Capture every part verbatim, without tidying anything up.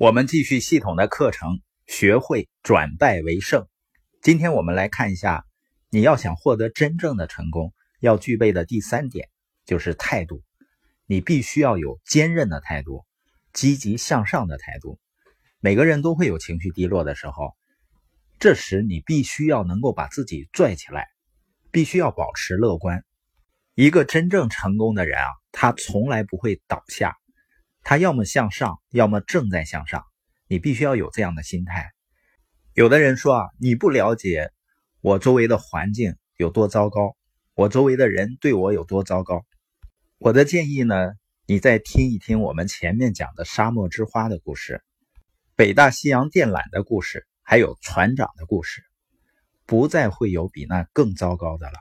我们继续系统的课程，学会转败为胜。今天我们来看一下，你要想获得真正的成功，要具备的第三点就是态度。你必须要有坚韧的态度，积极向上的态度。每个人都会有情绪低落的时候，这时你必须要能够把自己拽起来，必须要保持乐观。一个真正成功的人啊，他从来不会倒下。他要么向上，要么正在向上，你必须要有这样的心态。有的人说啊，你不了解我周围的环境有多糟糕，我周围的人对我有多糟糕。我的建议呢，你再听一听我们前面讲的沙漠之花的故事，北大西洋电缆的故事，还有船长的故事，不再会有比那更糟糕的了。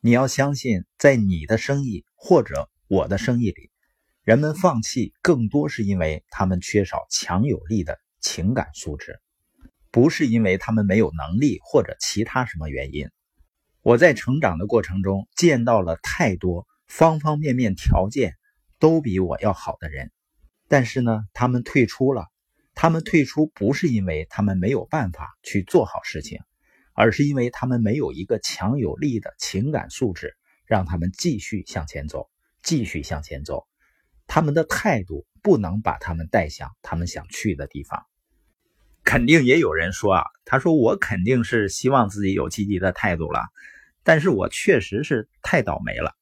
你要相信，在你的生意或者我的生意里，人们放弃更多是因为他们缺少强有力的情感素质，不是因为他们没有能力或者其他什么原因。我在成长的过程中见到了太多方方面面条件都比我要好的人，但是呢，他们退出了。他们退出不是因为他们没有办法去做好事情，而是因为他们没有一个强有力的情感素质，让他们继续向前走，继续向前走。他们的态度不能把他们带向他们想去的地方。肯定也有人说啊，他说我肯定是希望自己有积极的态度了，但是我确实是太倒霉了。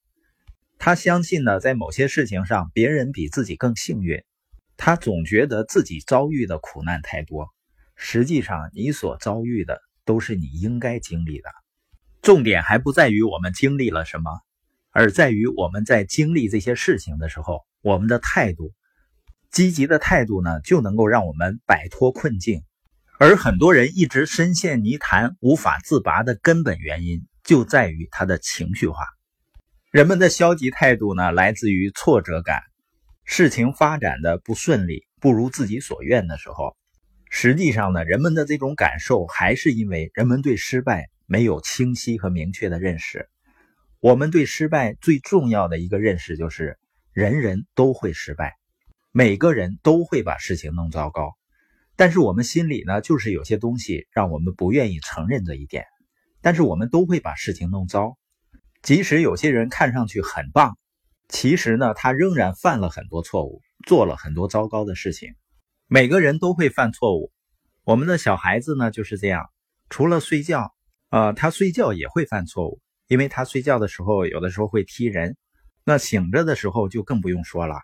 他相信呢，在某些事情上别人比自己更幸运，他总觉得自己遭遇的苦难太多。实际上你所遭遇的都是你应该经历的。重点还不在于我们经历了什么，而在于我们在经历这些事情的时候，我们的态度，积极的态度呢，就能够让我们摆脱困境。而很多人一直深陷泥潭无法自拔的根本原因就在于他的情绪化。人们的消极态度呢，来自于挫折感。事情发展的不顺利，不如自己所愿的时候，实际上呢，人们的这种感受还是因为人们对失败没有清晰和明确的认识。我们对失败最重要的一个认识就是人人都会失败，每个人都会把事情弄糟糕，但是我们心里呢，就是有些东西让我们不愿意承认这一点，但是我们都会把事情弄糟。即使有些人看上去很棒，其实呢，他仍然犯了很多错误，做了很多糟糕的事情。每个人都会犯错误，我们的小孩子呢就是这样，除了睡觉，呃，他睡觉也会犯错误，因为他睡觉的时候有的时候会踢人，那醒着的时候就更不用说了。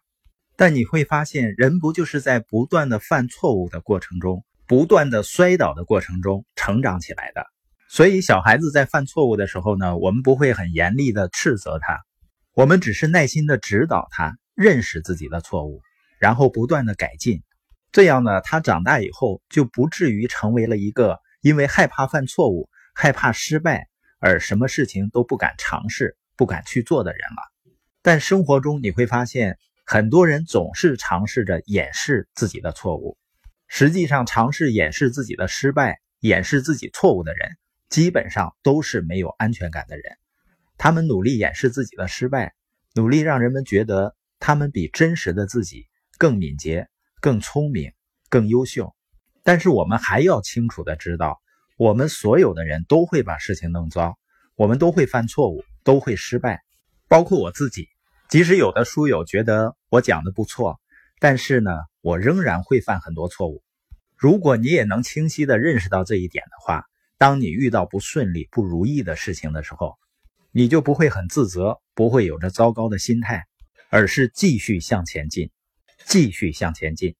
但你会发现，人不就是在不断的犯错误的过程中，不断的摔倒的过程中成长起来的。所以小孩子在犯错误的时候呢，我们不会很严厉的斥责他，我们只是耐心的指导他认识自己的错误，然后不断的改进。这样呢，他长大以后就不至于成为了一个因为害怕犯错误，害怕失败，而什么事情都不敢尝试，不敢去做的人了。但生活中你会发现，很多人总是尝试着掩饰自己的错误。实际上，尝试掩饰自己的失败、掩饰自己错误的人，基本上都是没有安全感的人。他们努力掩饰自己的失败，努力让人们觉得他们比真实的自己更敏捷、更聪明、更优秀。但是我们还要清楚地知道，我们所有的人都会把事情弄糟，我们都会犯错误，都会失败，包括我自己。即使有的书友觉得我讲的不错，但是呢，我仍然会犯很多错误。如果你也能清晰地认识到这一点的话，当你遇到不顺利、不如意的事情的时候，你就不会很自责，不会有着糟糕的心态，而是继续向前进，继续向前进。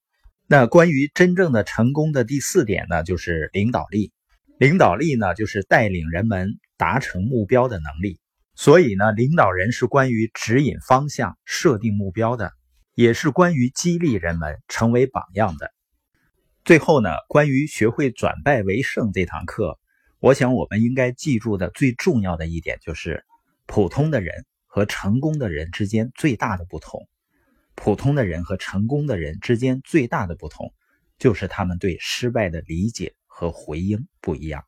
那关于真正的成功的第四点呢，就是领导力。领导力呢，就是带领人们达成目标的能力。所以呢，领导人是关于指引方向、设定目标的，也是关于激励人们成为榜样的。最后呢，关于学会转败为胜这堂课，我想我们应该记住的最重要的一点就是，普通的人和成功的人之间最大的不同，普通的人和成功的人之间最大的不同，就是他们对失败的理解和回应不一样。